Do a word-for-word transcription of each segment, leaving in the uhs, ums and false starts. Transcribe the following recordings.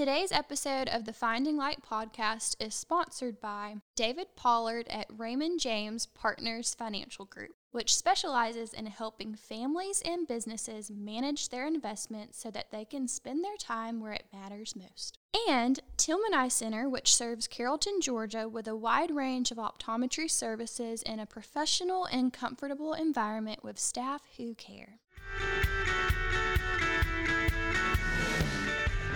Today's episode of the Finding Light podcast is sponsored by David Pollard at Raymond James Partners Financial Group, which specializes in helping families and businesses manage their investments so that they can spend their time where it matters most. And Tilman Eye Center, which serves Carrollton, Georgia, with a wide range of optometry services in a professional and comfortable environment with staff who care.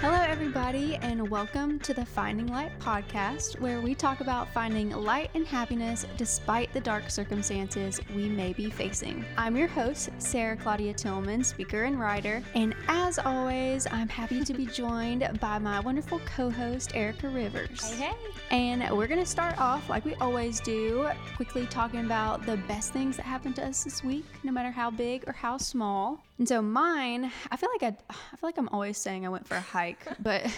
Hello, everybody, and welcome to the Finding Light podcast, where we talk about finding light and happiness despite the dark circumstances we may be facing. I'm your host, Sarah Claudia Tillman, speaker and writer, and as always, I'm happy to be joined by my wonderful co-host, Erica Rivers. Hey, hey. And we're going to start off, like we always do, quickly talking about the best things that happened to us this week, no matter how big or how small. And so mine, I feel like I, I feel like I'm always saying I went for a hike. But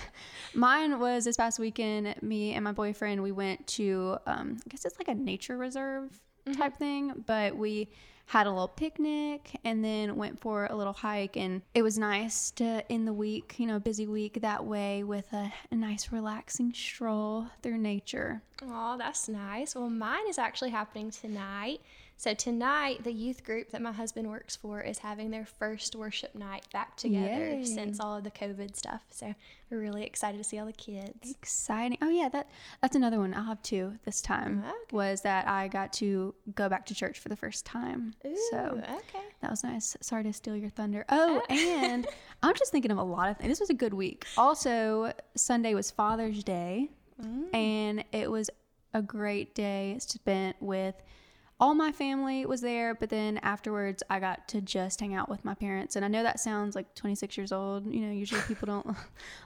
mine was this past weekend, me and my boyfriend, we went to, um, I guess it's like a nature reserve mm-hmm. type thing, but we had a little picnic and then went for a little hike, and it was nice to end the week, you know, busy week that way with a, a nice relaxing stroll through nature. Oh, that's nice. Well, mine is actually happening tonight. So tonight, the youth group that my husband works for is having their first worship night back together Yay. Since all of the COVID stuff. So we're really excited to see all the kids. Exciting. Oh, yeah, that that's another one. I'll have two this time, okay. was that I got to go back to church for the first time. Ooh, so okay. that was nice. Sorry to steal your thunder. Oh, oh. and I'm just thinking of a lot of things. This was a good week. Also, Sunday was Father's Day, mm. and it was a great day spent with all my family was there, but then afterwards I got to just hang out with my parents. And I know that sounds like twenty-six years old. You know, usually people don't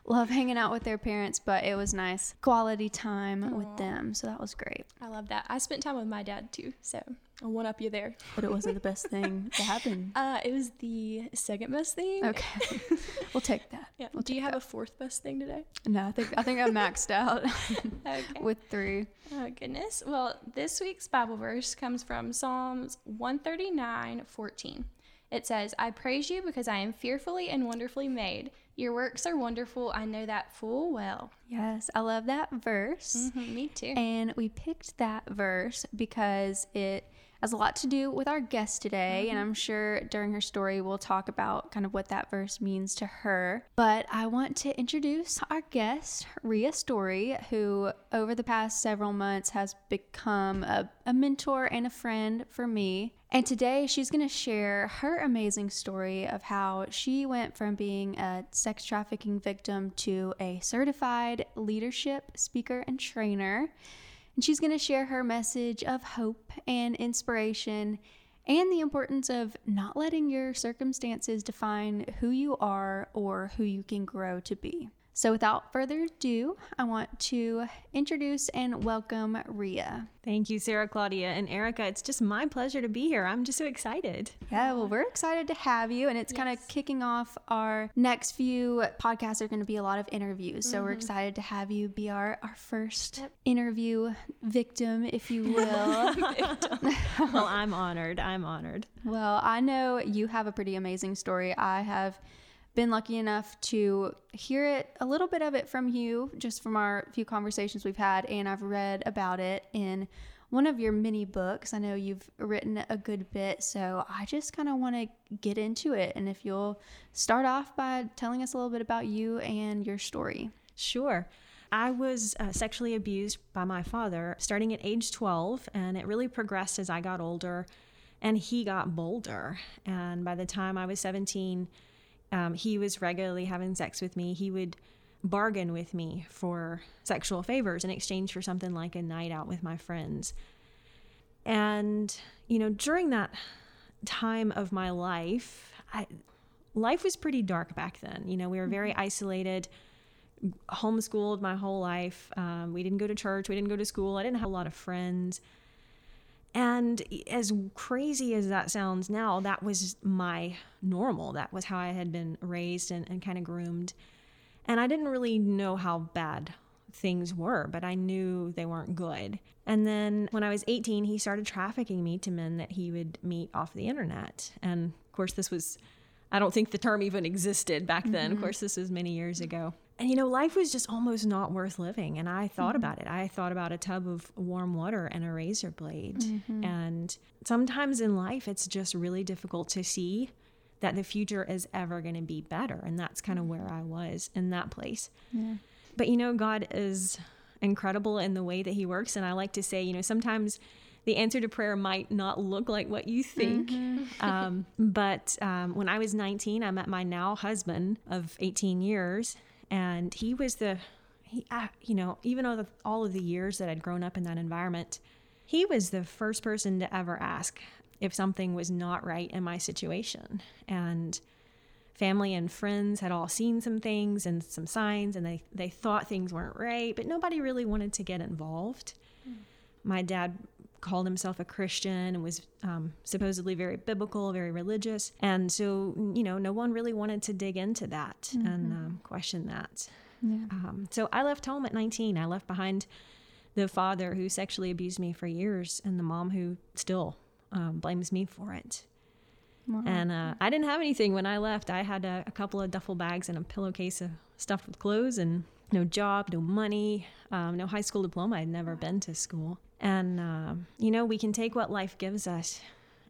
love hanging out with their parents, but it was nice quality time Aww. With them. So that was great. I love that. I spent time with my dad too, so I'll one-up you there. But it wasn't the best thing to happen. Uh, it was the second best thing. Okay. We'll take that. Yeah. We'll Do you have that. a fourth best thing today? No, I think I think I maxed out okay. with three. Oh, goodness. Well, this week's Bible verse comes from Psalms one thirty-nine fourteen. It says, "I praise you because I am fearfully and wonderfully made. Your works are wonderful. I know that full well." Yes, I love that verse. Mm-hmm, me too. And we picked that verse because it has a lot to do with our guest today, mm-hmm. and I'm sure during her story we'll talk about kind of what that verse means to her. But I want to introduce our guest, Ria Story, who over the past several months has become a, a mentor and a friend for me. And today she's going to share her amazing story of how she went from being a sex trafficking victim to a certified leadership speaker and trainer. And she's going to share her message of hope and inspiration and the importance of not letting your circumstances define who you are or who you can grow to be. So without further ado, I want to introduce and welcome Ria. Thank you, Sarah, Claudia, and Erica. It's just my pleasure to be here. I'm just so excited. Yeah, well, we're excited to have you, and it's yes. kind of kicking off our next few podcasts. Are going to be a lot of interviews, so mm-hmm. we're excited to have you be our, our first yep. interview victim, if you will. Well, I'm honored. I'm honored. Well, I know you have a pretty amazing story. I have been lucky enough to hear it, a little bit of it from you, just from our few conversations we've had, and I've read about it in one of your mini books. I know you've written a good bit, so I just kind of want to get into it, and if you'll start off by telling us a little bit about you and your story. Sure. I was uh, sexually abused by my father starting at age twelve, and it really progressed as I got older, and he got bolder, and by the time I was seventeen, Um, he was regularly having sex with me. He would bargain with me for sexual favors in exchange for something like a night out with my friends. And, you know, during that time of my life, I, life was pretty dark back then. You know, we were very isolated, homeschooled my whole life. Um, we didn't go to church. We didn't go to school. I didn't have a lot of friends. And as crazy as that sounds now, that was my normal. That was how I had been raised and, and kind of groomed. And I didn't really know how bad things were, but I knew they weren't good. And then when I was eighteen, he started trafficking me to men that he would meet off the internet. And of course, this was, I don't think the term even existed back then. Mm-hmm. Of course, this was many years ago. And, you know, life was just almost not worth living. And I thought mm-hmm. about it. I thought about a tub of warm water and a razor blade. Mm-hmm. And sometimes in life, it's just really difficult to see that the future is ever going to be better. And that's kind of where I was in that place. Yeah. But, you know, God is incredible in the way that he works. And I like to say, you know, sometimes the answer to prayer might not look like what you think. Mm-hmm. um, but um, when I was nineteen, I met my now husband of eighteen years. And he was the, he, uh, you know, even though the, all of the years that I'd grown up in that environment, he was the first person to ever ask if something was not right in my situation. And family and friends had all seen some things and some signs, and they, they thought things weren't right, but nobody really wanted to get involved. Mm. My dad called himself a Christian and was um, supposedly very biblical, very religious. And so, you know, no one really wanted to dig into that mm-hmm. and um, question that. Yeah. Um, so I left home at nineteen. I left behind the father who sexually abused me for years and the mom who still um, blames me for it. Wow. And uh, I didn't have anything when I left. I had a, a couple of duffel bags and a pillowcase of, stuffed with clothes and no job, no money, um, no high school diploma. I'd never been to school. And, uh, you know, we can take what life gives us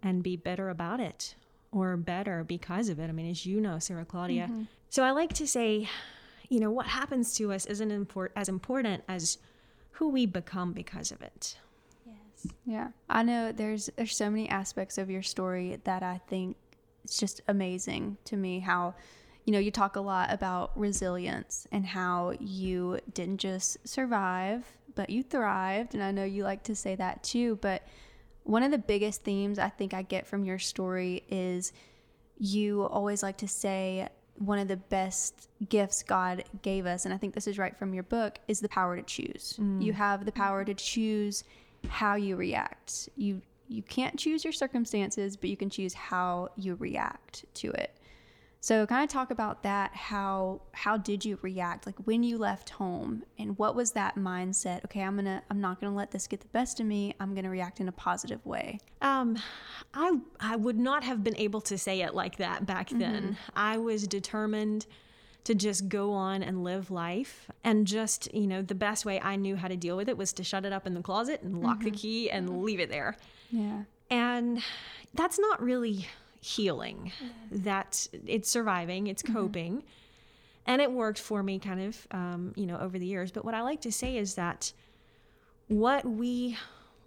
and be bitter about it or better because of it. I mean, as you know, Sarah Claudia. Mm-hmm. So I like to say, you know, what happens to us isn't import- as important as who we become because of it. Yes. Yeah. I know there's, there's so many aspects of your story that I think it's just amazing to me how, you know, you talk a lot about resilience and how you didn't just survive, but you thrived. And I know you like to say that too, but one of the biggest themes I think I get from your story is you always like to say one of the best gifts God gave us, and I think this is right from your book, is the power to choose. Mm. You have the power to choose how you react. You you can't choose your circumstances, but you can choose how you react to it. So kind of talk about that. How how did you react? Like when you left home, and what was that mindset? Okay, I'm gonna I'm not gonna let this get the best of me. I'm gonna react in a positive way. Um, I I would not have been able to say it like that back then. Mm-hmm. I was determined to just go on and live life, and just, you know, the best way I knew how to deal with it was to shut it up in the closet and lock mm-hmm. the key and mm-hmm. leave it there. Yeah, and that's not really healing. Yeah. That it's surviving, it's coping. Mm-hmm. And it worked for me kind of, um, you know, over the years. But what I like to say is that what we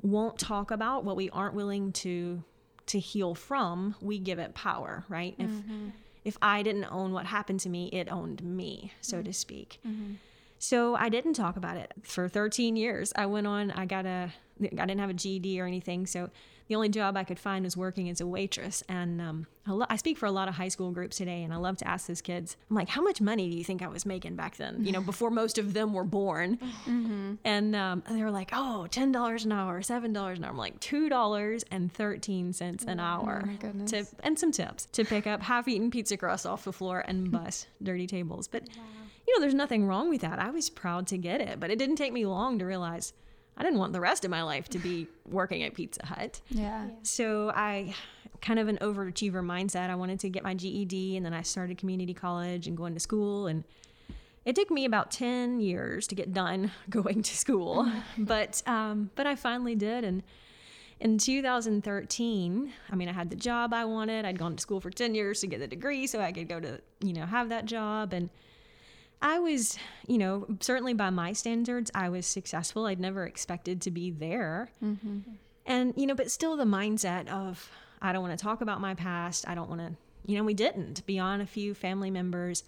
won't talk about, what we aren't willing to, to heal from, we give it power, right? Mm-hmm. If, if I didn't own what happened to me, it owned me, so mm-hmm. to speak. Mm-hmm. So I didn't talk about it for thirteen years. I went on, I got a, I didn't have a G E D or anything. So the only job I could find was working as a waitress. And um, I, lo- I speak for a lot of high school groups today, and I love to ask those kids, I'm like, how much money do you think I was making back then? You know, before most of them were born. Mm-hmm. And, um, and they were like, oh, ten dollars an hour, seven dollars an hour. I'm like, two dollars and thirteen cents an hour. Oh my goodness. To, and some tips to pick up half-eaten pizza crust off the floor and bus dirty tables. But wow. You know, there's nothing wrong with that. I was proud to get it, but it didn't take me long to realize I didn't want the rest of my life to be working at Pizza Hut. Yeah. yeah. So I, kind of an overachiever mindset, I wanted to get my G E D, and then I started community college and going to school, and it took me about ten years to get done going to school, but um, but I finally did. And in two thousand thirteen, I mean, I had the job I wanted. I'd gone to school for ten years to get the degree so I could go to, you know, have that job. And I was, you know, certainly by my standards, I was successful. I'd never expected to be there. Mm-hmm. And, you know, but still the mindset of, I don't want to talk about my past. I don't want to, you know, we didn't. Beyond a few family members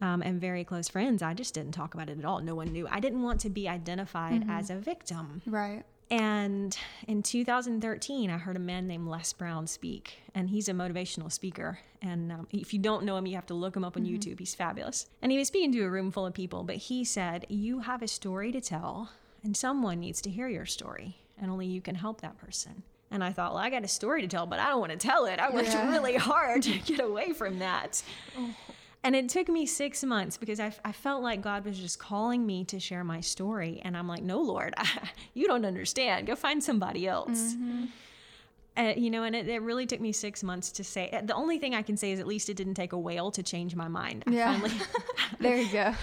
um, and very close friends, I just didn't talk about it at all. No one knew. I didn't want to be identified mm-hmm. as a victim. Right. And in two thousand thirteen, I heard a man named Les Brown speak, and he's a motivational speaker. And um, if you don't know him, you have to look him up on mm-hmm. YouTube. He's fabulous. And he was speaking to a room full of people, but he said, you have a story to tell, and someone needs to hear your story, and only you can help that person. And I thought, well, I got a story to tell, but I don't want to tell it. I worked yeah. really hard to get away from that. Oh. And it took me six months because I, I felt like God was just calling me to share my story. And I'm like, no, Lord, I, you don't understand. Go find somebody else. Mm-hmm. Uh, you know, and it, it really took me six months to say. The only thing I can say is at least it didn't take a whale to change my mind. I yeah. Finally, there you go.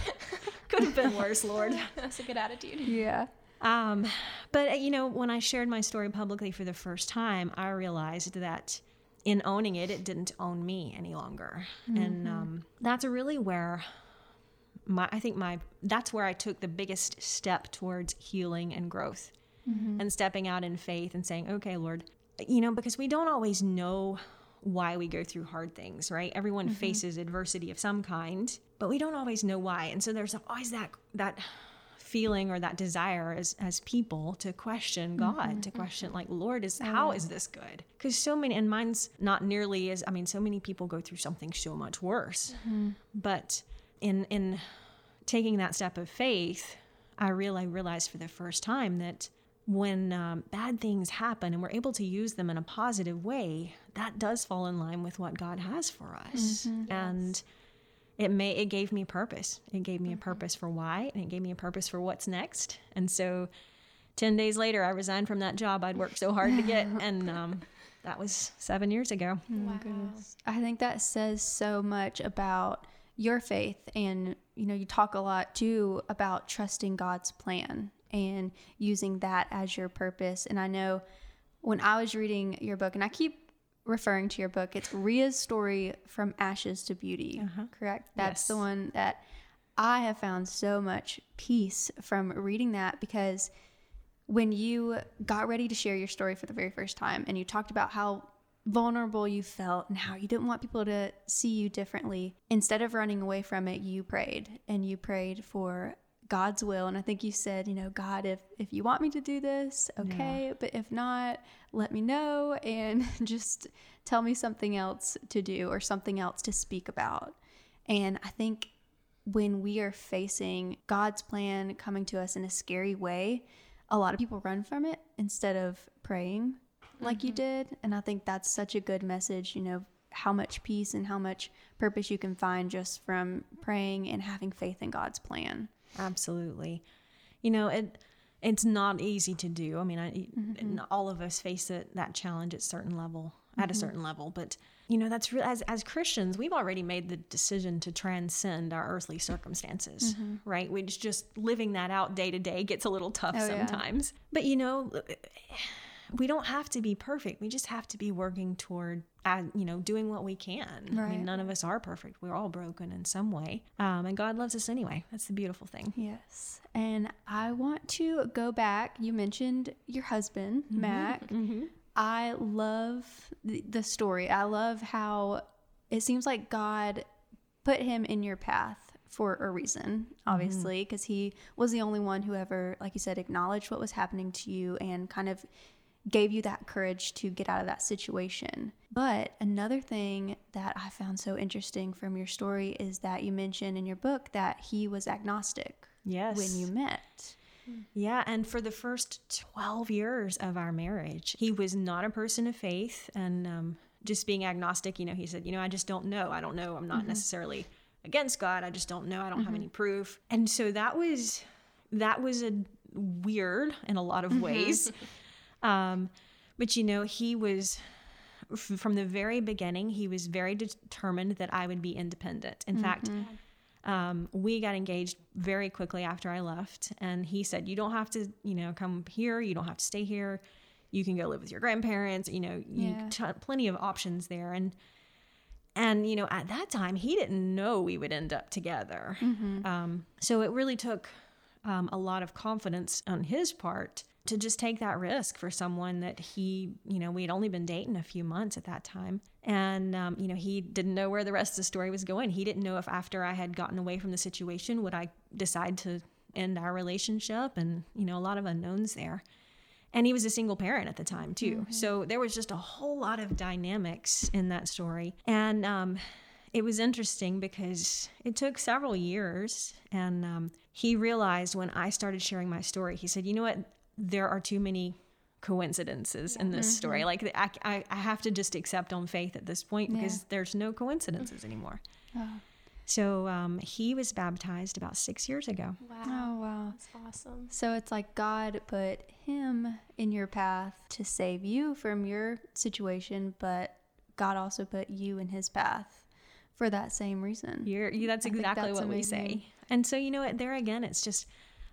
Could have been worse, Lord. That's a good attitude. Yeah. Um, but, you know, when I shared my story publicly for the first time, I realized that in owning it, it didn't own me any longer. Mm-hmm. And um, that's really where my, I think my, that's where I took the biggest step towards healing and growth, mm-hmm. and stepping out in faith and saying, okay, Lord, you know, because we don't always know why we go through hard things, right? Everyone mm-hmm. faces adversity of some kind, but we don't always know why. And so there's always that, that feeling or that desire as as people to question God, mm-hmm. to question, like, Lord, is how is this good? Because so many, and mine's not nearly as, I mean, so many people go through something so much worse. Mm-hmm. But in in taking that step of faith, I really realized for the first time that when um, bad things happen and we're able to use them in a positive way, that does fall in line with what God has for us. Mm-hmm. And yes. It may, it gave me purpose. It gave me a purpose for why, and it gave me a purpose for what's next. And so ten days later, I resigned from that job I'd worked so hard to get. And um, that was seven years ago. Wow. I think that says so much about your faith. And, you know, you talk a lot too about trusting God's plan and using that as your purpose. And I know when I was reading your book, and I keep referring to your book, it's Ria's Story, From Ashes to Beauty, uh-huh. correct? That's yes. the one that I have found so much peace from reading, that because when you got ready to share your story for the very first time and you talked about how vulnerable you felt and how you didn't want people to see you differently, instead of running away from it, you prayed, and you prayed for God's will. And I think you said, you know, God, if, if you want me to do this, okay, yeah. but if not, let me know and just tell me something else to do or something else to speak about. And I think when we are facing God's plan coming to us in a scary way, a lot of people run from it instead of praying like mm-hmm. you did. And I think that's such a good message, you know, how much peace and how much purpose you can find just from praying and having faith in God's plan. Absolutely. You know, it it's not easy to do. I mean, I, mm-hmm. all of us face it, that challenge at certain level, mm-hmm. at a certain level. But, you know, that's as as Christians, we've already made the decision to transcend our earthly circumstances, mm-hmm. right? We just, just living that out day to day gets a little tough oh, sometimes. Yeah. But, you know, we don't have to be perfect. We just have to be working toward, uh, you know, doing what we can. Right. I mean, none of us are perfect. We're all broken in some way. Um, and God loves us anyway. That's the beautiful thing. Yes. And I want to go back. You mentioned your husband, mm-hmm. Mac. Mm-hmm. I love the, the story. I love how it seems like God put him in your path for a reason, obviously, because mm-hmm. he was the only one who ever, like you said, acknowledged what was happening to you and kind of gave you that courage to get out of that situation. But another thing that I found so interesting from your story is that you mentioned in your book that he was agnostic yes. when you met. Yeah, and for the first twelve years of our marriage, he was not a person of faith. And um, just being agnostic, you know, he said, you know, I just don't know. I don't know. I'm not mm-hmm. necessarily against God. I just don't know. I don't mm-hmm. have any proof. And so that was, that was a weird in a lot of ways. Um, but you know, he was, f- from the very beginning, he was very determined that I would be independent. In mm-hmm. fact, um, we got engaged very quickly after I left, and he said, you don't have to, you know, come here. You don't have to stay here. You can go live with your grandparents, you know, you yeah. t- plenty of options there. And, and, you know, at that time he didn't know we would end up together. Mm-hmm. Um, so it really took, um, a lot of confidence on his part to just take that risk for someone that he, you know, we had only been dating a few months at that time. And, um, you know, he didn't know where the rest of the story was going. He didn't know if after I had gotten away from the situation, would I decide to end our relationship? And, you know, a lot of unknowns there. And he was a single parent at the time too. Mm-hmm. So there was just a whole lot of dynamics in that story. And, um, it was interesting because it took several years, and, um, he realized when I started sharing my story, he said, you know what? There are too many coincidences yeah. in this mm-hmm. story. Like I, I, I have to just accept on faith at this point because yeah. there's no coincidences anymore. Oh. So um, he was baptized about six years ago. Wow. Oh, wow. That's awesome. So it's like God put him in your path to save you from your situation, but God also put you in his path for that same reason. You're, you, that's I exactly that's what amazing. We say. And so, you know what, there again, it's just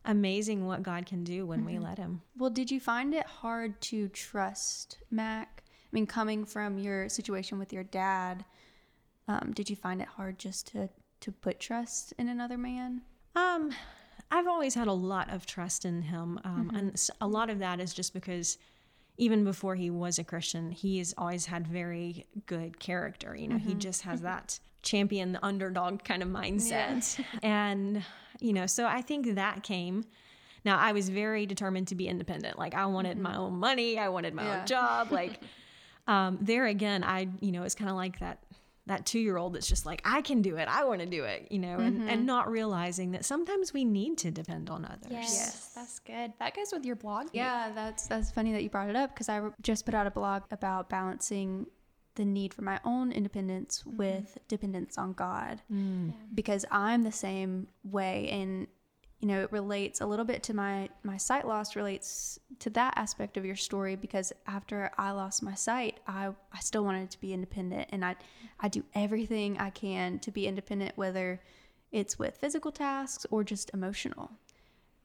amazing what God can do when mm-hmm. we let him. Well, did you find it hard to trust Mac? I mean, coming from your situation with your dad, um, did you find it hard just to, to put trust in another man? Um, I've always had a lot of trust in him. Um, mm-hmm. And a lot of that is just because even before he was a Christian, he has always had very good character. You know, mm-hmm. he just has that champion, the underdog kind of mindset. Yeah. And, you know, so I think that came. Now, I was very determined to be independent. Like, I wanted mm-hmm. my own money. I wanted my yeah. own job. Like, um, there again, I, you know, it's kind of like that. that two-year-old that's just like, I can do it. I want to do it, you know, and, mm-hmm. and not realizing that sometimes we need to depend on others. Yes, yes, that's good. That goes with your blog. Yeah, that's that's funny that you brought it up, because I just put out a blog about balancing the need for my own independence mm-hmm. with dependence on God, mm. yeah. because I'm the same way. And, you know, it relates a little bit to my, my sight loss relates to that aspect of your story, because after I lost my sight, I, I still wanted to be independent, and I, I do everything I can to be independent, whether it's with physical tasks or just emotional.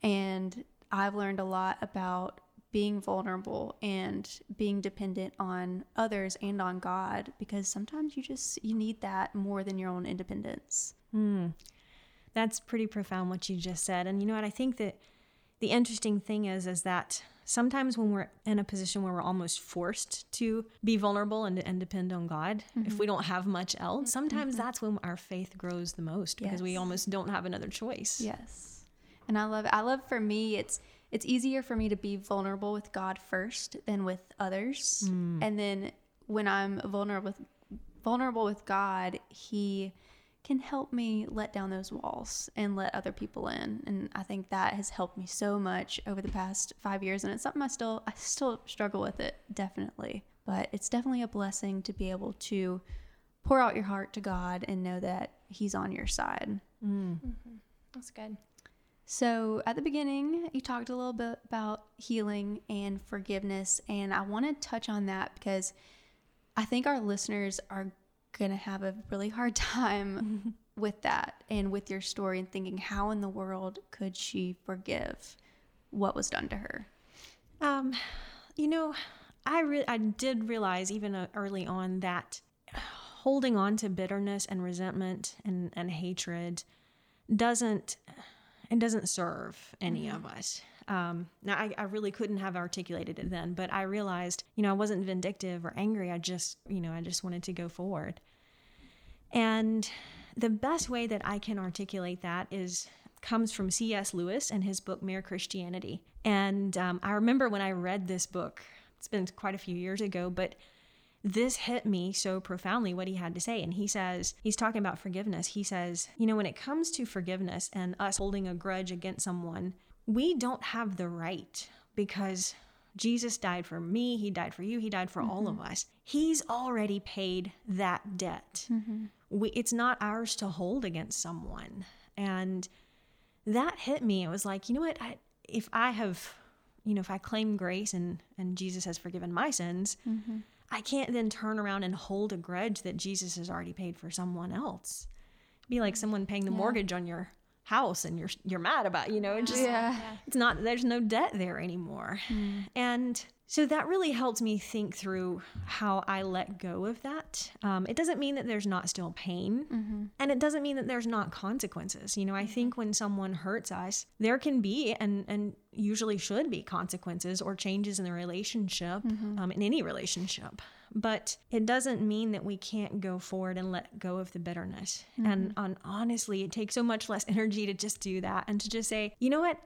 And I've learned a lot about being vulnerable and being dependent on others and on God, because sometimes you just, you need that more than your own independence. Mm. That's pretty profound what you just said. And you know what, I think that the interesting thing is, is that sometimes when we're in a position where we're almost forced to be vulnerable and, and depend on God, mm-hmm. if we don't have much else, sometimes mm-hmm. that's when our faith grows the most, because yes. we almost don't have another choice. Yes. And I love, I love for me, it's, it's easier for me to be vulnerable with God first than with others. Mm. And then when I'm vulnerable with, vulnerable with God, he can help me let down those walls and let other people in. And I think that has helped me so much over the past five years. And it's something I still, I still struggle with it, definitely. But it's definitely a blessing to be able to pour out your heart to God and know that he's on your side. Mm. Mm-hmm. That's good. So at the beginning, you talked a little bit about healing and forgiveness. And I want to touch on that, because I think our listeners are going to have a really hard time mm-hmm. with that, and with your story, and thinking, how in the world could she forgive what was done to her? Um, you know, I re- I did realize even early on that holding on to bitterness and resentment and, and hatred doesn't, it doesn't serve any mm-hmm. of us. Um, now I, I really couldn't have articulated it then, but I realized, you know, I wasn't vindictive or angry. I just, you know, I just wanted to go forward. And the best way that I can articulate that is, comes from C S Lewis and his book, Mere Christianity. And, um, I remember when I read this book, it's been quite a few years ago, but this hit me so profoundly, what he had to say. And he says, he's talking about forgiveness. He says, you know, when it comes to forgiveness and us holding a grudge against someone, we don't have the right, because Jesus died for me. He died for you. He died for mm-hmm. all of us. He's already paid that debt. Mm-hmm. We, it's not ours to hold against someone. And that hit me. It was like, you know what? I, if I have, you know, if I claim grace and, and Jesus has forgiven my sins, mm-hmm. I can't then turn around and hold a grudge that Jesus has already paid for someone else. It'd be like someone paying the yeah. mortgage on your house and you're you're mad about, you know, it just yeah. it's not, there's no debt there anymore. Mm. And so that really helped me think through how I let go of that. Um, it doesn't mean that there's not still pain, mm-hmm. and it doesn't mean that there's not consequences. You know, I think when someone hurts us, there can be and and usually should be consequences or changes in the relationship, mm-hmm. um, in any relationship. But it doesn't mean that we can't go forward and let go of the bitterness. Mm-hmm. And, and honestly, it takes so much less energy to just do that, and to just say, you know what,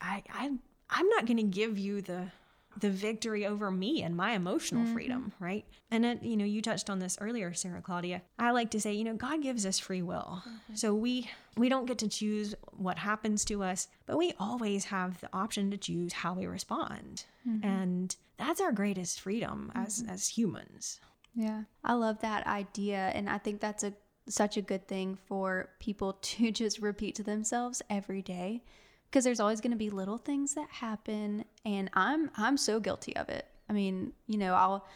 I, I, I'm not going to give you the the victory over me and my emotional mm-hmm. freedom, right? And, it, you know, you touched on this earlier, Sarah Claudia. I like to say, you know, God gives us free will. Mm-hmm. So we we don't get to choose what happens to us, but we always have the option to choose how we respond. Mm-hmm. And that's our greatest freedom mm-hmm. as, as humans. Yeah. I love that idea. And I think that's a such a good thing for people to just repeat to themselves every day, because there's always going to be little things that happen, and I'm I'm so guilty of it. I mean, you know, I'll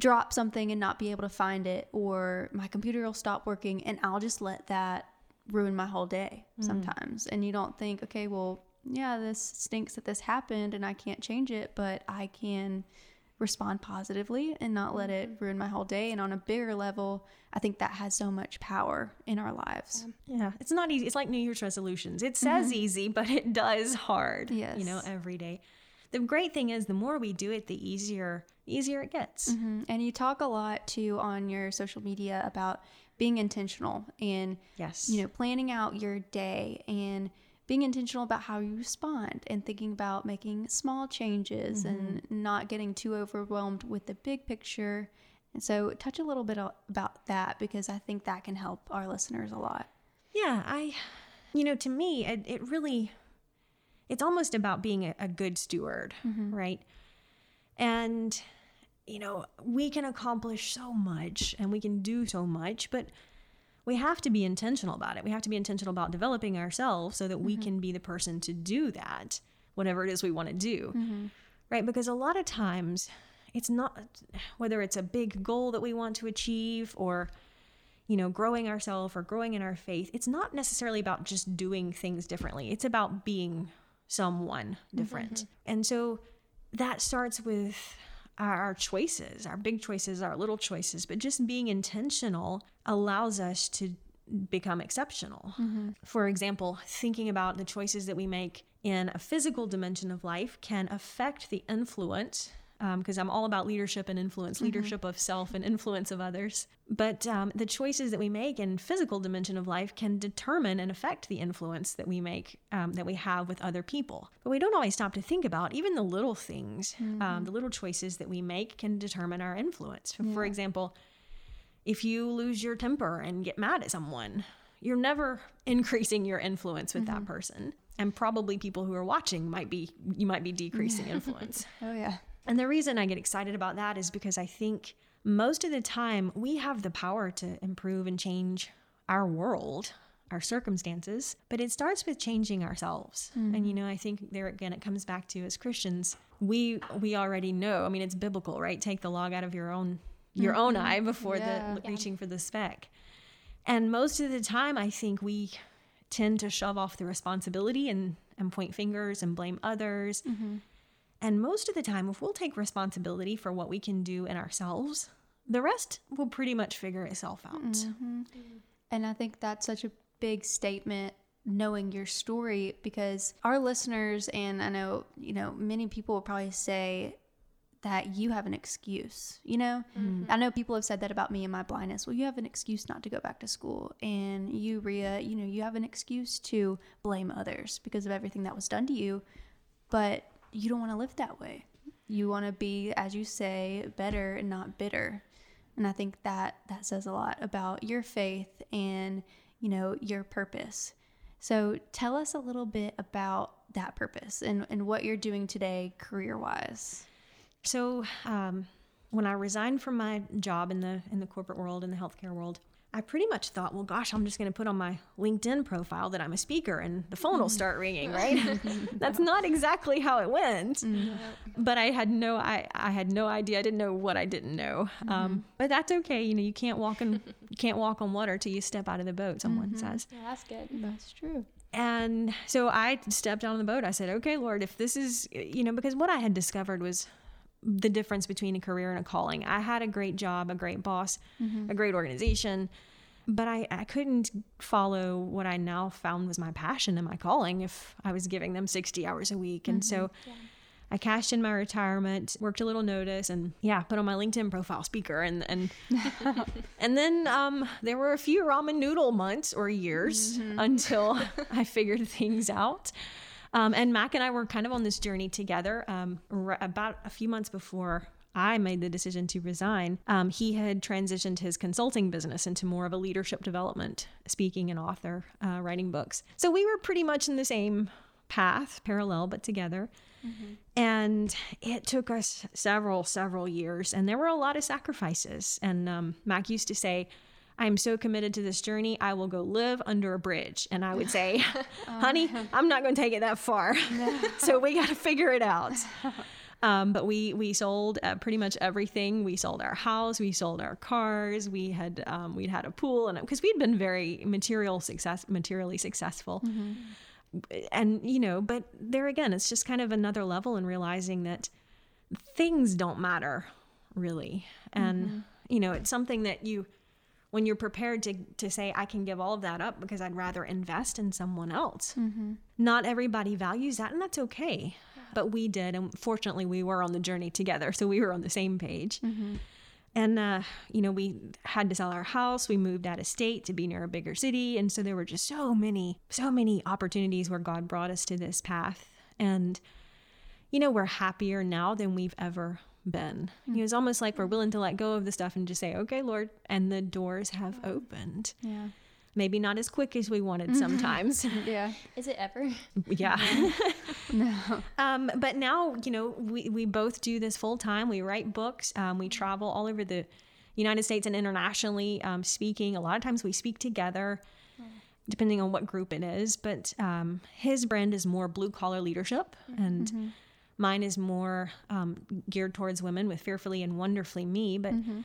drop something and not be able to find it, or my computer will stop working, and I'll just let that ruin my whole day sometimes. Mm. And you don't think, okay, well, yeah, this stinks that this happened and I can't change it, but I can respond positively and not let it ruin my whole day. And on a bigger level, I think that has so much power in our lives. Yeah, yeah. It's not easy. It's like New Year's resolutions. It says mm-hmm. easy, but it does hard, yes. you know, every day. The great thing is the more we do it, the easier, easier it gets. Mm-hmm. And you talk a lot too on your social media about being intentional and, yes. you know, planning out your day and being intentional about how you respond and thinking about making small changes mm-hmm. and not getting too overwhelmed with the big picture. And so touch a little bit about that, because I think that can help our listeners a lot. Yeah, I, you know, to me, it, it really, it's almost about being a, a good steward, mm-hmm. right? And, you know, we can accomplish so much and we can do so much, but we have to be intentional about it. We have to be intentional about developing ourselves so that mm-hmm. we can be the person to do that, whatever it is we want to do, mm-hmm. right? Because a lot of times it's not, whether it's a big goal that we want to achieve or, you know, growing ourselves or growing in our faith, it's not necessarily about just doing things differently. It's about being someone different. Mm-hmm. And so that starts with our choices, our big choices, our little choices, but just being intentional allows us to become exceptional. Mm-hmm. For example, thinking about the choices that we make in a physical dimension of life can affect the influence, because um, I'm all about leadership and influence, mm-hmm. leadership of self and influence of others. But um, the choices that we make in physical dimension of life can determine and affect the influence that we make, um, that we have with other people. But we don't always stop to think about even the little things, mm-hmm. um, the little choices that we make can determine our influence. For, yeah. for example, if you lose your temper and get mad at someone, you're never increasing your influence with mm-hmm. that person. And probably people who are watching might be, you might be decreasing influence. Oh yeah. And the reason I get excited about that is because I think most of the time we have the power to improve and change our world, our circumstances, but it starts with changing ourselves. Mm-hmm. And, you know, I think there again, it comes back to as Christians, we, we already know, I mean, it's biblical, right? Take the log out of your own, your mm-hmm. own eye before yeah. the yeah. reaching for the speck. And most of the time, I think we tend to shove off the responsibility and, and point fingers and blame others. Mm-hmm. And most of the time, if we'll take responsibility for what we can do in ourselves, the rest will pretty much figure itself out. Mm-hmm. And I think that's such a big statement, knowing your story, because our listeners, and I know, you know, many people will probably say that you have an excuse, you know? Mm-hmm. I know people have said that about me and my blindness. Well, you have an excuse not to go back to school. And you, Ria, you know, you have an excuse to blame others because of everything that was done to you. But you don't want to live that way. You want to be, as you say, better and not bitter. And I think that that says a lot about your faith and, you know, your purpose. So tell us a little bit about that purpose and, and what you're doing today career-wise. So um, when I resigned from my job in the in the corporate world, in the healthcare world, I pretty much thought, well, gosh, I'm just going to put on my LinkedIn profile that I'm a speaker and the phone will start ringing, right? That's not exactly how it went. No. But I had no, I, I had no idea. I didn't know what I didn't know. Mm-hmm. Um, but that's okay. You know, you can't walk on, you can't walk on water till you step out of the boat, someone mm-hmm. says. Yeah, that's good. That's true. And so I stepped out on the boat. I said, okay, Lord, if this is, you know, because what I had discovered was the difference between a career and a calling. I had a great job, a great boss, mm-hmm. a great organization, but I, I couldn't follow what I now found was my passion and my calling if I was giving them sixty hours a week. And mm-hmm. so yeah. I cashed in my retirement, worked a little notice, and yeah, put on my LinkedIn profile speaker. And, and, and then, um, there were a few ramen noodle months or years mm-hmm. until I figured things out. Um, and Mac and I were kind of on this journey together. Um, r- about a few months before I made the decision to resign, um, he had transitioned his consulting business into more of a leadership development, speaking and author, uh, writing books. So we were pretty much in the same path, parallel, but together. Mm-hmm. And it took us several, several years. And there were a lot of sacrifices. And um, Mac used to say, I'm so committed to this journey, I will go live under a bridge. And I would say, honey, I'm not going to take it that far. No. So we got to figure it out. Um, but we we sold uh, pretty much everything. We sold our house, we sold our cars, we had um, we'd had a pool, and because we'd been very material success, materially successful. Mm-hmm. And, you know, but there again, it's just kind of another level in realizing that things don't matter, really. And, mm-hmm. you know, it's something that you, when you're prepared to, to say, I can give all of that up because I'd rather invest in someone else. Mm-hmm. Not everybody values that, and that's okay. Yeah. But we did. And fortunately, we were on the journey together. So we were on the same page. Mm-hmm. And, uh, you know, we had to sell our house. We moved out of state to be near a bigger city. And so there were just so many, so many opportunities where God brought us to this path. And, you know, we're happier now than we've ever been. Mm-hmm. You know, it's almost like we're willing to let go of the stuff and just say, okay, Lord, and the doors have opened. Yeah. Maybe not as quick as we wanted sometimes. Yeah. Is it ever? Yeah. No. Um, but now, you know, we, we both do this full time. We write books. Um, we travel all over the United States and internationally um, speaking. A lot of times we speak together, yeah. depending on what group it is. But um, his brand is more blue collar leadership. And mm-hmm. mine is more um, geared towards women with Fearfully and Wonderfully Me. But mm-hmm.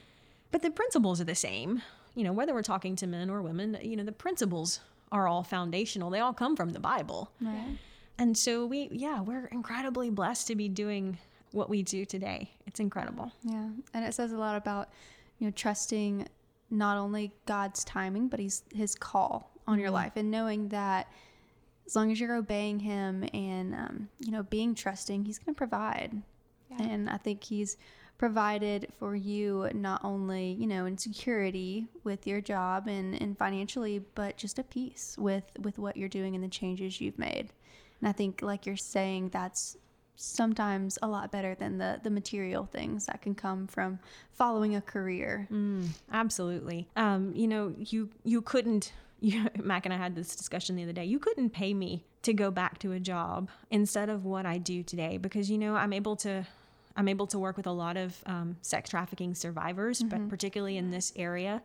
but the principles are the same. You know, whether we're talking to men or women, you know, the principles are all foundational. They all come from the Bible. Right. And so we, yeah, we're incredibly blessed to be doing what we do today. It's incredible. Yeah. And it says a lot about, you know, trusting not only God's timing, but he's, his call on your life, and knowing that as long as you're obeying him and, um, you know, being trusting, he's going to provide. Yeah. And I think he's provided for you, not only, you know, in security with your job and, and financially, but just a peace with, with what you're doing and the changes you've made. And I think, like you're saying, that's sometimes a lot better than the, the material things that can come from following a career. Mm, absolutely. Um, you know, you, you couldn't, you, Mac and I had this discussion the other day, you couldn't pay me to go back to a job instead of what I do today, because, you know, I'm able to, I'm able to work with a lot of um, sex trafficking survivors, mm-hmm. but particularly in this area,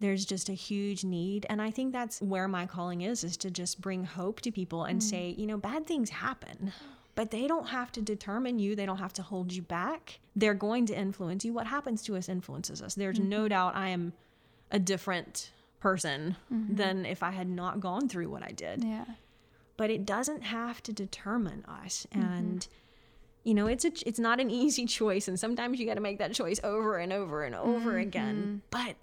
there's just a huge need. And I think that's where my calling is, is to just bring hope to people and mm-hmm. say, you know, bad things happen, but they don't have to determine you. They don't have to hold you back. They're going to influence you. What happens to us influences us. There's mm-hmm. no doubt I am a different person mm-hmm. than if I had not gone through what I did. Yeah. But it doesn't have to determine us. And mm-hmm. you know, it's a, it's not an easy choice, and sometimes you got to make that choice over and over and over mm-hmm. again. But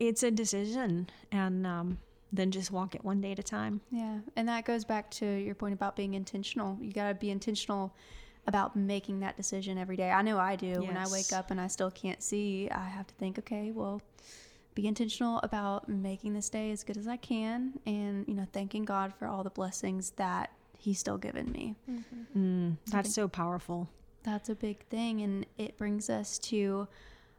it's a decision, and um, then just walk it one day at a time. Yeah, and that goes back to your point about being intentional. You got to be intentional about making that decision every day. I know I do. Yes. When I wake up and I still can't see, I have to think, okay, well, be intentional about making this day as good as I can, and, you know, thanking God for all the blessings that he's still given me. Mm-hmm. Mm, that's so powerful. That's a big thing. And it brings us to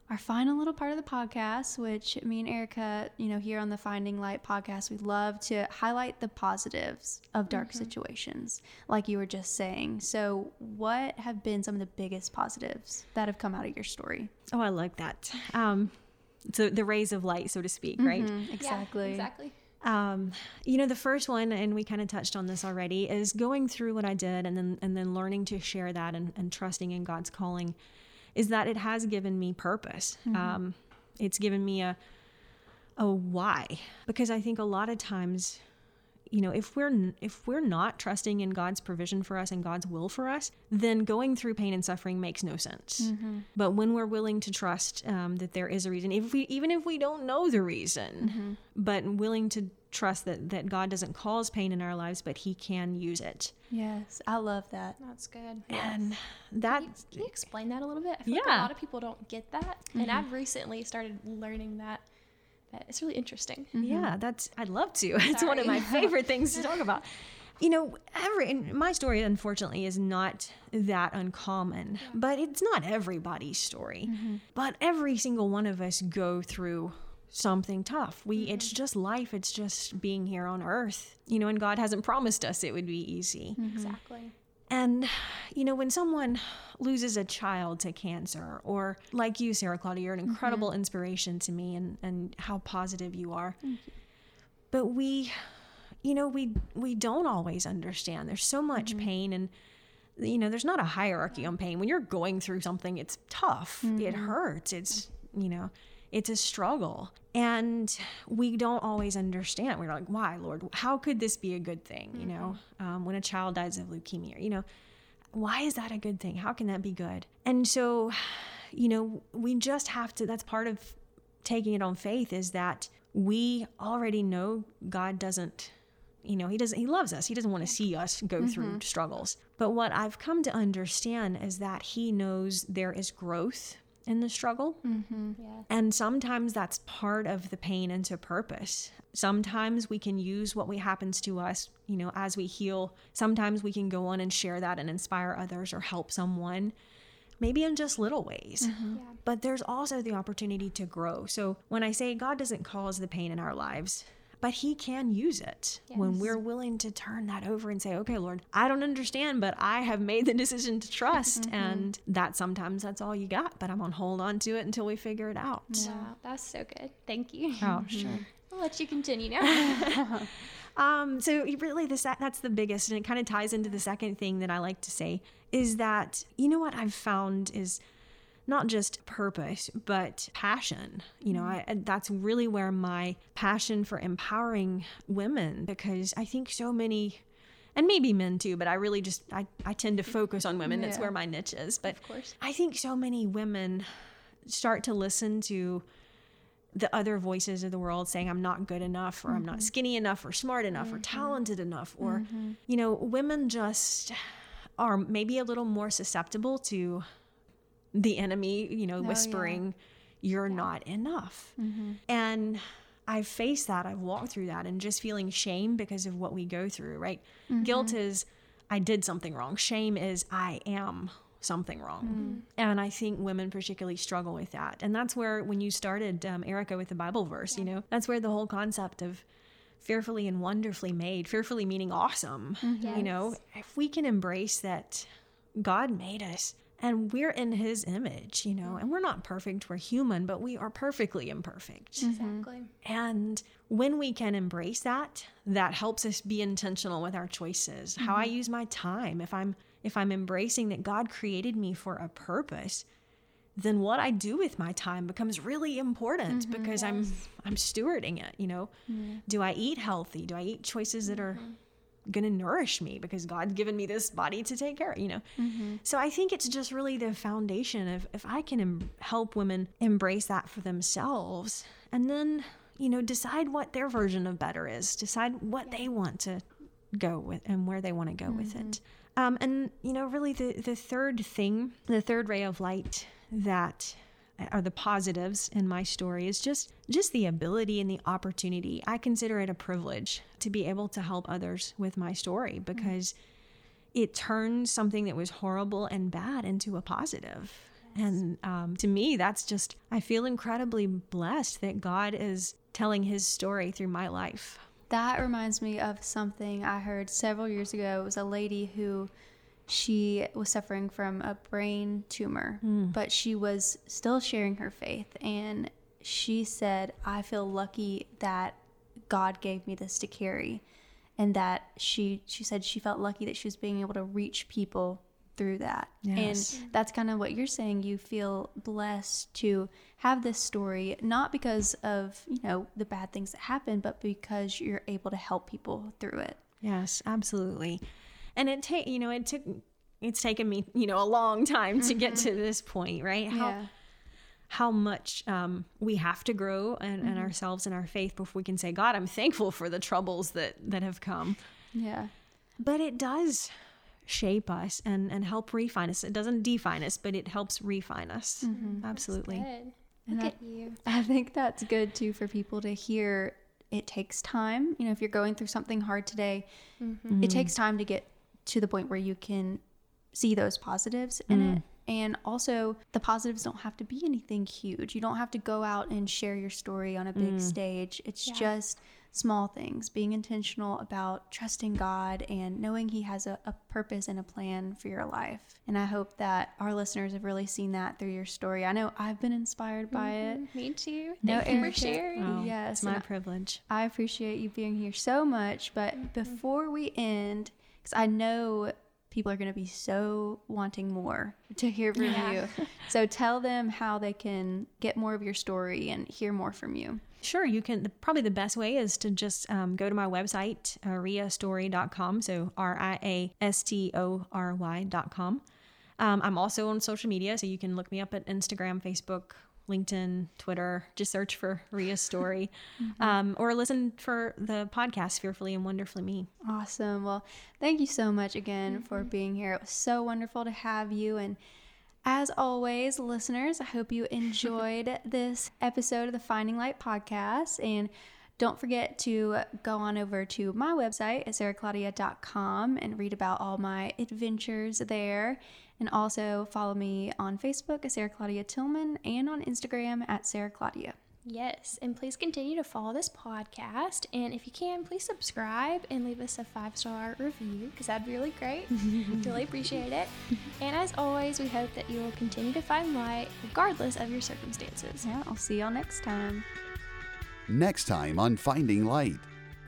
our final little part of the podcast, which me and Erica, you know, here on the Finding Light podcast, we love to highlight the positives of dark mm-hmm. situations, like you were just saying. So what have been some of the biggest positives that have come out of your story? Oh, I like that. Um, so the rays of light, so to speak, mm-hmm. right? Exactly. Yeah, exactly. Um, you know, the first one, and we kind of touched on this already, is going through what I did and then, and then learning to share that and, and trusting in God's calling, is that it has given me purpose. Mm-hmm. Um, it's given me a, a why, because I think a lot of times, you know, if we're, if we're not trusting in God's provision for us and God's will for us, then going through pain and suffering makes no sense. Mm-hmm. But when we're willing to trust, um, that there is a reason, if we, even if we don't know the reason, mm-hmm. but willing to trust that, that God doesn't cause pain in our lives, but he can use it. Yes. I love that. That's good. And yes. that, can you, can you explain that a little bit? I feel yeah. like a lot of people don't get that. Mm-hmm. And I've recently started learning that. It's really interesting. Mm-hmm. Yeah, that's, I'd love to. It's Sorry. one of my favorite things to talk about. You know, every, my story, unfortunately, is not that uncommon, yeah. but it's not everybody's story. Mm-hmm. But every single one of us go through something tough. We, mm-hmm. it's just life. It's just being here on earth, you know, and God hasn't promised us it would be easy. Mm-hmm. Exactly. And, you know, when someone loses a child to cancer, or like you, Sarah Claudia, you're an incredible mm-hmm. inspiration to me, and, and how positive you are. Thank you. But we, you know, we, we don't always understand. There's so much mm-hmm. pain and you know, there's not a hierarchy on pain. When you're going through something, it's tough. Mm-hmm. It hurts. It's, you know, it's a struggle. And we don't always understand. We're like, why, Lord? How could this be a good thing? Mm-hmm. You know, um, when a child dies of leukemia, you know, why is that a good thing? How can that be good? And so, you know, we just have to, that's part of taking it on faith, is that we already know God doesn't, you know, he doesn't, he loves us. He doesn't want to see us go mm-hmm. through struggles. But what I've come to understand is that he knows there is growth in the struggle. Mm-hmm. Yeah. And sometimes that's part of the pain into purpose. Sometimes we can use what we happens to us, you know, as we heal. Sometimes we can go on and share that and inspire others or help someone, maybe in just little ways. Mm-hmm. Yeah. But there's also the opportunity to grow. So when I say God doesn't cause the pain in our lives, but he can use it yes. when we're willing to turn that over and say, okay, Lord, I don't understand, but I have made the decision to trust. Mm-hmm. And that sometimes that's all you got, but I'm going to hold on to it until we figure it out. Wow, that's so good. Thank you. Oh, mm-hmm. sure. I'll let you continue now. um, so really this, that's the biggest, and it kind of ties into the second thing that I like to say is that, you know, what I've found is not just purpose, but passion. You know, I, that's really where my passion for empowering women, because I think so many, and maybe men too, but I really just, I, I tend to focus on women. Yeah. That's where my niche is. But of course, I think so many women start to listen to the other voices of the world saying, I'm not good enough, or mm-hmm. I'm not skinny enough, or smart enough, mm-hmm. or talented enough, or, mm-hmm. you know, women just are maybe a little more susceptible to the enemy, you know, oh, whispering, yeah. you're yeah. not enough. Mm-hmm. And I've faced that. I've walked through that, and just feeling shame because of what we go through, right? Mm-hmm. Guilt is, I did something wrong. Shame is, I am something wrong. Mm-hmm. And I think women particularly struggle with that. And that's where, when you started, um, Erica, with the Bible verse, yeah. you know, that's where the whole concept of fearfully and wonderfully made, fearfully meaning awesome, mm-hmm. yes. you know, if we can embrace that God made us, and we're in his image, you know, and we're not perfect, we're human, but we are perfectly imperfect. Exactly. And when we can embrace that, that helps us be intentional with our choices, mm-hmm. how I use my time. If I'm, if I'm embracing that God created me for a purpose, then what I do with my time becomes really important, mm-hmm, because yes. I'm, I'm stewarding it, you know, mm-hmm. do I eat healthy? Do I eat choices that are going to nourish me, because God's given me this body to take care of, you know? Mm-hmm. So I think it's just really the foundation of, if I can em- help women embrace that for themselves, and then, you know, decide what their version of better is, decide what yeah. they want to go with and where they want to go mm-hmm. with it. Um, and, you know, really the, the third thing, the third ray of light that are the positives in my story is just, just the ability and the opportunity. I consider it a privilege to be able to help others with my story, because mm-hmm. it turns something that was horrible and bad into a positive. Yes. And um, to me, that's just, I feel incredibly blessed that God is telling his story through my life. That reminds me of something I heard several years ago. It was a lady who she was suffering from a brain tumor, mm. but she was still sharing her faith. And she said, I feel lucky that God gave me this to carry. And that she, she said she felt lucky that she was being able to reach people through that. Yes. And that's kind of what you're saying. You feel blessed to have this story, not because of, you know, the bad things that happen, but because you're able to help people through it. Yes, absolutely. And it take, you know, it took, it's taken me, you know, a long time to get to this point, right? How, yeah. how much, um, we have to grow and mm-hmm. ourselves and our faith before we can say, God, I'm thankful for the troubles that, that have come. Yeah. But it does shape us and, and help refine us. It doesn't define us, but it helps refine us. Mm-hmm. Absolutely. Good. Look I, at you. I think that's good too, for people to hear. It takes time. You know, if you're going through something hard today, mm-hmm. it takes time to get to the point where you can see those positives in mm. it. And also the positives don't have to be anything huge. You don't have to go out and share your story on a big mm. stage. It's yeah. just small things, being intentional about trusting God and knowing he has a, a purpose and a plan for your life. And I hope that our listeners have really seen that through your story. I know I've been inspired by mm-hmm. it. Me too. No, Thank Erica. You for sharing. Oh, yes. It's my privilege. I appreciate you being here so much. But mm-hmm. before we end, because I know people are going to be so wanting more to hear from yeah. you. So tell them how they can get more of your story and hear more from you. Sure. You can. The, probably the best way is to just um, go to my website, uh, ria story dot com. So R I A S T O R Y dot com. Um, I'm also on social media, so you can look me up at Instagram, Facebook, LinkedIn, Twitter. Just search for Ria Story. mm-hmm. um, or listen for the podcast, Fearfully and Wonderfully Me. Awesome. Well, thank you so much again mm-hmm. for being here. It was so wonderful to have you. And as always, listeners, I hope you enjoyed this episode of the Finding Light podcast. And don't forget to go on over to my website at sarah claudia dot com and read about all my adventures there. And also follow me on Facebook at Sarah Claudia Tillman and on Instagram at Sarah Claudia. Yes, and please continue to follow this podcast. And if you can, please subscribe and leave us a five-star review because that'd be really great. Really appreciate it. And as always, we hope that you will continue to find light regardless of your circumstances. Yeah, I'll see y'all next time. Next time on Finding Light.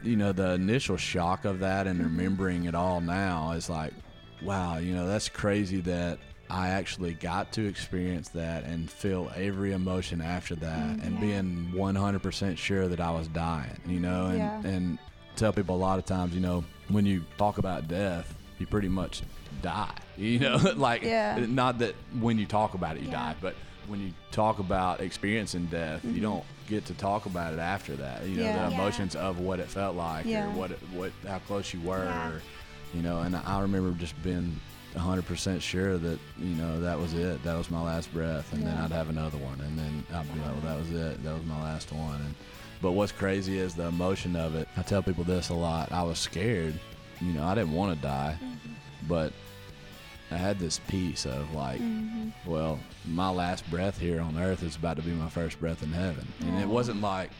You know, the initial shock of that and remembering it all now is like, wow, you know, that's crazy that I actually got to experience that and feel every emotion after that, mm, and yeah. being one hundred percent sure that I was dying, you know, and, yeah. and tell people a lot of times, you know, when you talk about death, you pretty much die, you know, like yeah. not that when you talk about it, you yeah. die, but when you talk about experiencing death, mm-hmm. you don't get to talk about it after that, you know, yeah. the emotions yeah. of what it felt like yeah. or what, it, what, how close you were. Yeah. Or, you know, and I remember just being one hundred percent sure that, you know, that was it. That was my last breath. And yeah. then I'd have another one. And then I'd be like, well, that was it. That was my last one. And, but what's crazy is the emotion of it. I tell people this a lot. I was scared. You know, I didn't want to die. Mm-hmm. But I had this piece of like, mm-hmm. well, my last breath here on earth is about to be my first breath in heaven. Mm-hmm. And it wasn't like,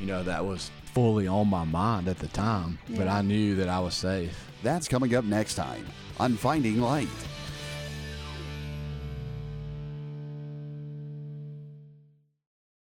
you know, that was fully on my mind at the time. Yeah. But I knew that I was safe. That's coming up next time on Finding Light.